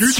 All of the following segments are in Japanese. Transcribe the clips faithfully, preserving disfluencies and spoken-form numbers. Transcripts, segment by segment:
今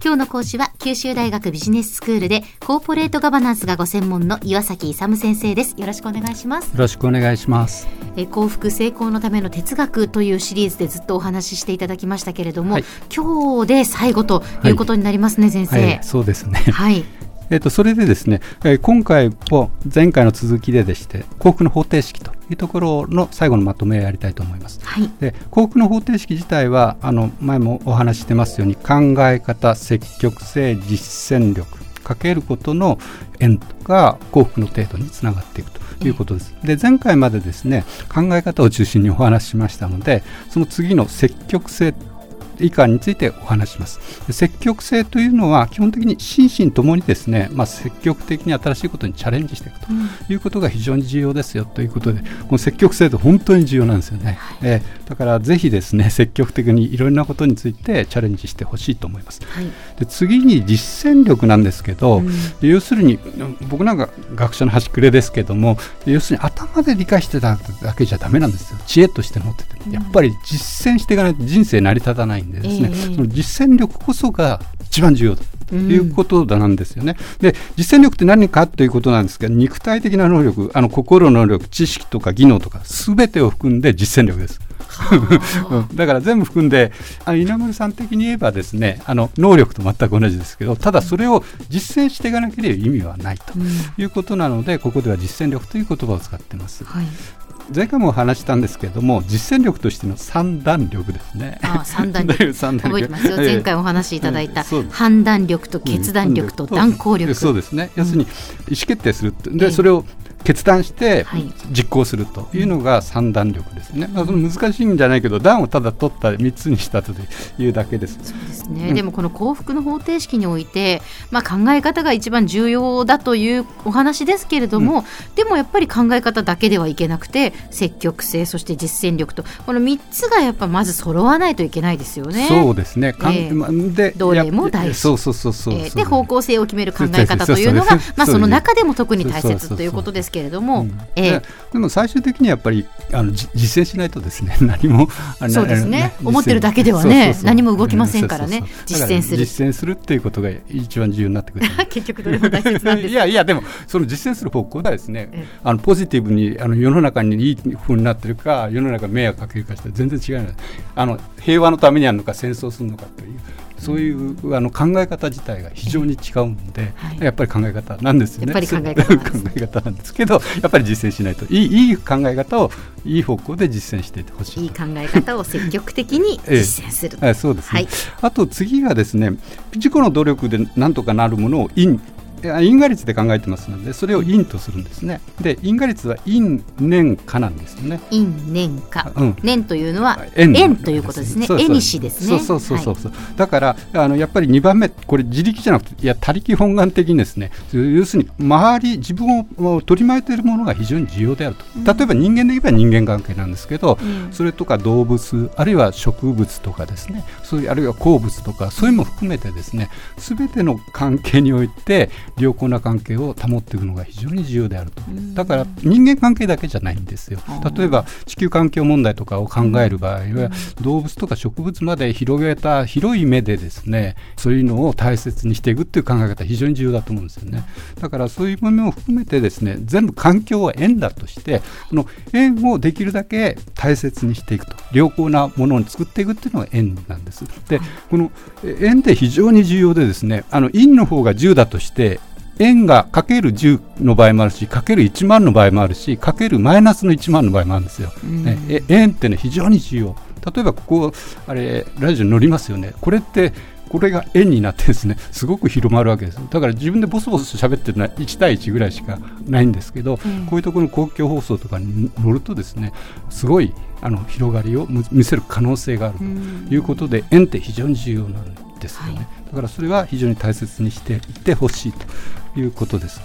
日の講師は九州大学ビジネススクールでコーポレートガバナンスがご専門の岩崎勇先生です。よろしくお願いします。よろしくお願いします。え幸福成功のための哲学というシリーズでずっとお話ししていただきましたけれども、はい、今日で最後ということになりますね、はい、先生、はい、そうですね、はい。えー、とそれでですね、えー、今回も前回の続きででして幸福の方程式というところの最後のまとめをやりたいと思います、はい。で幸福の方程式自体はあの前もお話ししてますように考え方、積極性、実践力かけることの円が幸福の程度につながっていくということです。で前回までですね考え方を中心にお話ししましたのでその次の積極性以下についてお話します。積極性というのは基本的に心身ともにですね、まあ、積極的に新しいことにチャレンジしていくということが非常に重要ですよということで、うん、この積極性って本当に重要なんですよね、はい。えー、だからぜひですね積極的にいろんなことについてチャレンジしてほしいと思います、はい。で次に実践力なんですけど、うん、要するに僕なんか学者の端くれですけども要するに頭で理解してただけじゃダメなんですよ。知恵として持っててやっぱり実践していかないと人生成り立たないでですね、えー、その実践力こそが一番重要だということだなんですよね、うん。で実践力って何かということなんですけど肉体的な能力、あの心の能力、知識とか技能とか全てを含んで実践力ですだから全部含んで稲森さん的に言えばですねあの能力と全く同じですけどただそれを実践していかなければ意味はないということなので、うん、ここでは実践力という言葉を使っています、はい。前回もお話したんですけれども実践力としての三段力ですね。ああ三段力覚えてますよ。前回お話しいただいた判断力と決断力と断行力、うん、そうですね、うん、要するに意思決定するで、ええ、それを決断して実行するというのが三段力ですね、うん。まあ、その難しいんじゃないけど段をただ取ったみっつにしたというだけです。そうですね、うん、でもこの幸福の方程式において、まあ、考え方が一番重要だというお話ですけれども、うん、でもやっぱり考え方だけではいけなくて積極性そして実践力とこのみっつがやっぱまず揃わないといけないですよね。そうですね、えー、でどれも大事で方向性を決める考え方というのが、まあ、その中でも特に大切ということですけれども、うん、えー、でも最終的にやっぱりあの実践しないとですね何もあそうですね思ってるだけではねそうそうそう何も動きませんからね、うん、そうそうそう実践する実践するっていうことが一番重要になってくる結局どれも大切なんですいやいやでもその実践する方向がですね、えー、あのポジティブにあの世の中にいい風になってるか世の中迷惑かけるかして全然違いない。あの平和のためにあるのか戦争するのかというそういうあの考え方自体が非常に違うんで、はい、やっぱり考え方なんですよね。やっぱり考え方なんです、 考え方なんですけどやっぱり実践しないといい、 いい考え方をいい方向で実践していってほしい。いい考え方を積極的に実践する、ええ、あ、そうですね、はい。あと次がですね自己の努力でなんとかなるものを因因果率で考えてますのでそれを因とするんですね。で因果率は因年果なんですよね。因年果、うん、年というのは縁ということですね。縁にしですね。そうそうそうそう、はい、だからあのやっぱりにばんめこれ自力じゃなくていや他力本願的にですね要するに周り自分を取り巻いているものが非常に重要であると、うん、例えば人間で言えば人間関係なんですけど、うん、それとか動物あるいは植物とかですねそういうあるいは鉱物とかそういうのも含めてですね全ての関係において良好な関係を保っていくのが非常に重要であると。だから人間関係だけじゃないんですよ。例えば地球環境問題とかを考える場合は動物とか植物まで広げた広い目でですねそういうのを大切にしていくっていう考え方非常に重要だと思うんですよね。だからそういう面も含めてですね全部環境は縁だとしてこの縁をできるだけ大切にしていくと良好なものを作っていくっていうのが縁なんです。でこの縁って非常に重要でですねあの因の方がじゅうだとして円がかけるじゅうの場合もあるしかけるいちまんの場合もあるしかけるマイナスのいちまんの場合もあるんですよ、ね、え円って、ね、非常に重要。例えばここあれラジオに載りますよね。これってこれが円になってですねすごく広まるわけです。だから自分でボソボソ喋ってるのはいち対いちぐらいしかないんですけど、うん、こういうところの公共放送とかに乗るとですねすごいあの広がりを見せる可能性があるということで円って非常に重要なんですよね、はい。だからそれは非常に大切にしていってほしいということです。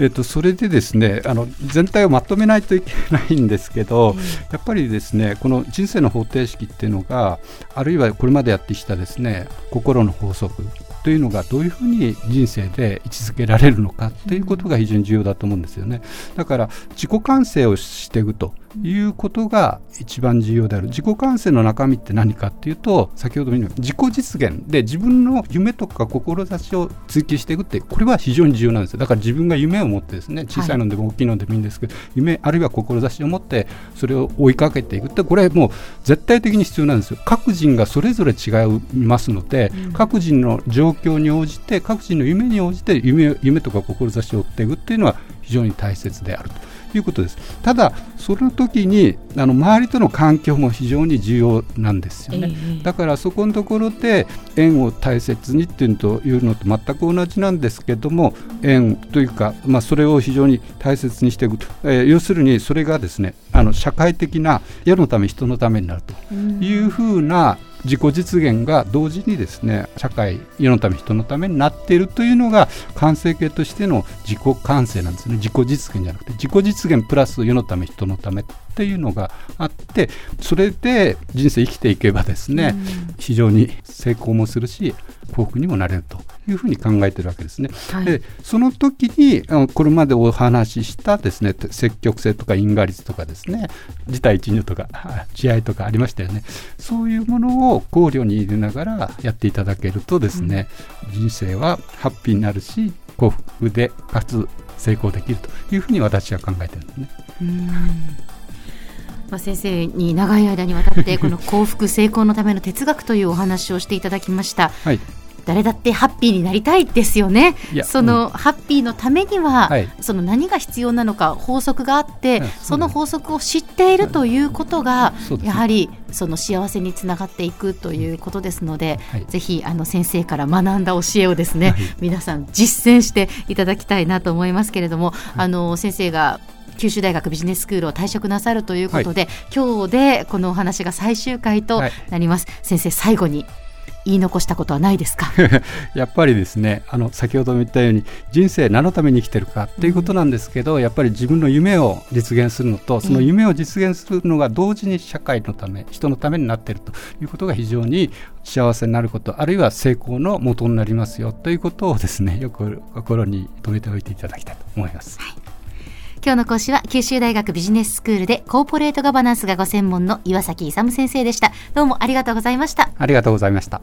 えー、とそれでですねあの全体をまとめないといけないんですけど、うん、やっぱりですねこの人生の方程式っていうのがあるいはこれまでやってきたですね心の法則というのがどういうふうに人生で位置づけられるのかということが非常に重要だと思うんですよね。だから自己完成をしていくということが一番重要である。自己完成の中身って何かっていうと、先ほども言った自己実現で自分の夢とか志を追求していくって、これは非常に重要なんですよ。だから自分が夢を持ってですね、小さいのでも大きいのでもいいんですけど、はい、夢あるいは志を持ってそれを追いかけていくって、これもう絶対的に必要なんですよ。各人がそれぞれ違いますので、うん、各人の状況に応じて各人の夢に応じて 夢, 夢とか志を追っていくっていうのは非常に大切であるということです。ただその時にあの周りとの環境も非常に重要なんですよね、えー、だからそこのところで縁を大切にっていうのというのと全く同じなんですけども、縁というか、まあ、それを非常に大切にしていく、えー、要するにそれがですね、あの社会的な世のため人のためになるというふうな自己実現が同時にですね、社会世のため人のためになっているというのが完成形としての自己完成なんですね。自己実現じゃなくて自己実現プラス世のため人のためっていうのがあって、それで人生生きていけばですね、うん、非常に成功もするし幸福にもなれるというふうに考えているわけですね、はい、でその時にこれまでお話ししたですね、積極性とか因果率とかですね、自他一如とか慈愛とかありましたよね。そういうものを考慮に入れながらやっていただけるとですね、うん、人生はハッピーになるし幸福でかつ成功できるというふうに私は考えているんですね。うん、まあ、先生に長い間にわたってこの幸福成功のための哲学というお話をしていただきました、はい、誰だってハッピーになりたいですよね。その、うん、ハッピーのためには、はい、その何が必要なのか法則があって、はい、その法則を知っているということが、はい、やはりその幸せにつながっていくということですので、はい、ぜひあの先生から学んだ教えをですね、はい、皆さん実践していただきたいなと思いますけれども、はい、あの先生が九州大学ビジネススクールを退職なさるということで、はい、今日でこのお話が最終回となります、はい、先生最後に言い残したことはないですか？やっぱりですね、あの先ほども言ったように人生何のために生きてるかっていうことなんですけど、うん、やっぱり自分の夢を実現するのとその夢を実現するのが同時に社会のため人のためになっているということが非常に幸せになること、あるいは成功の元になりますよということをですね、よく心に留めておいていただきたいと思います、はい、今日の講師は九州大学ビジネススクールでコーポレートガバナンスがご専門の岩崎勇先生でした。どうもありがとうございました。ありがとうございました。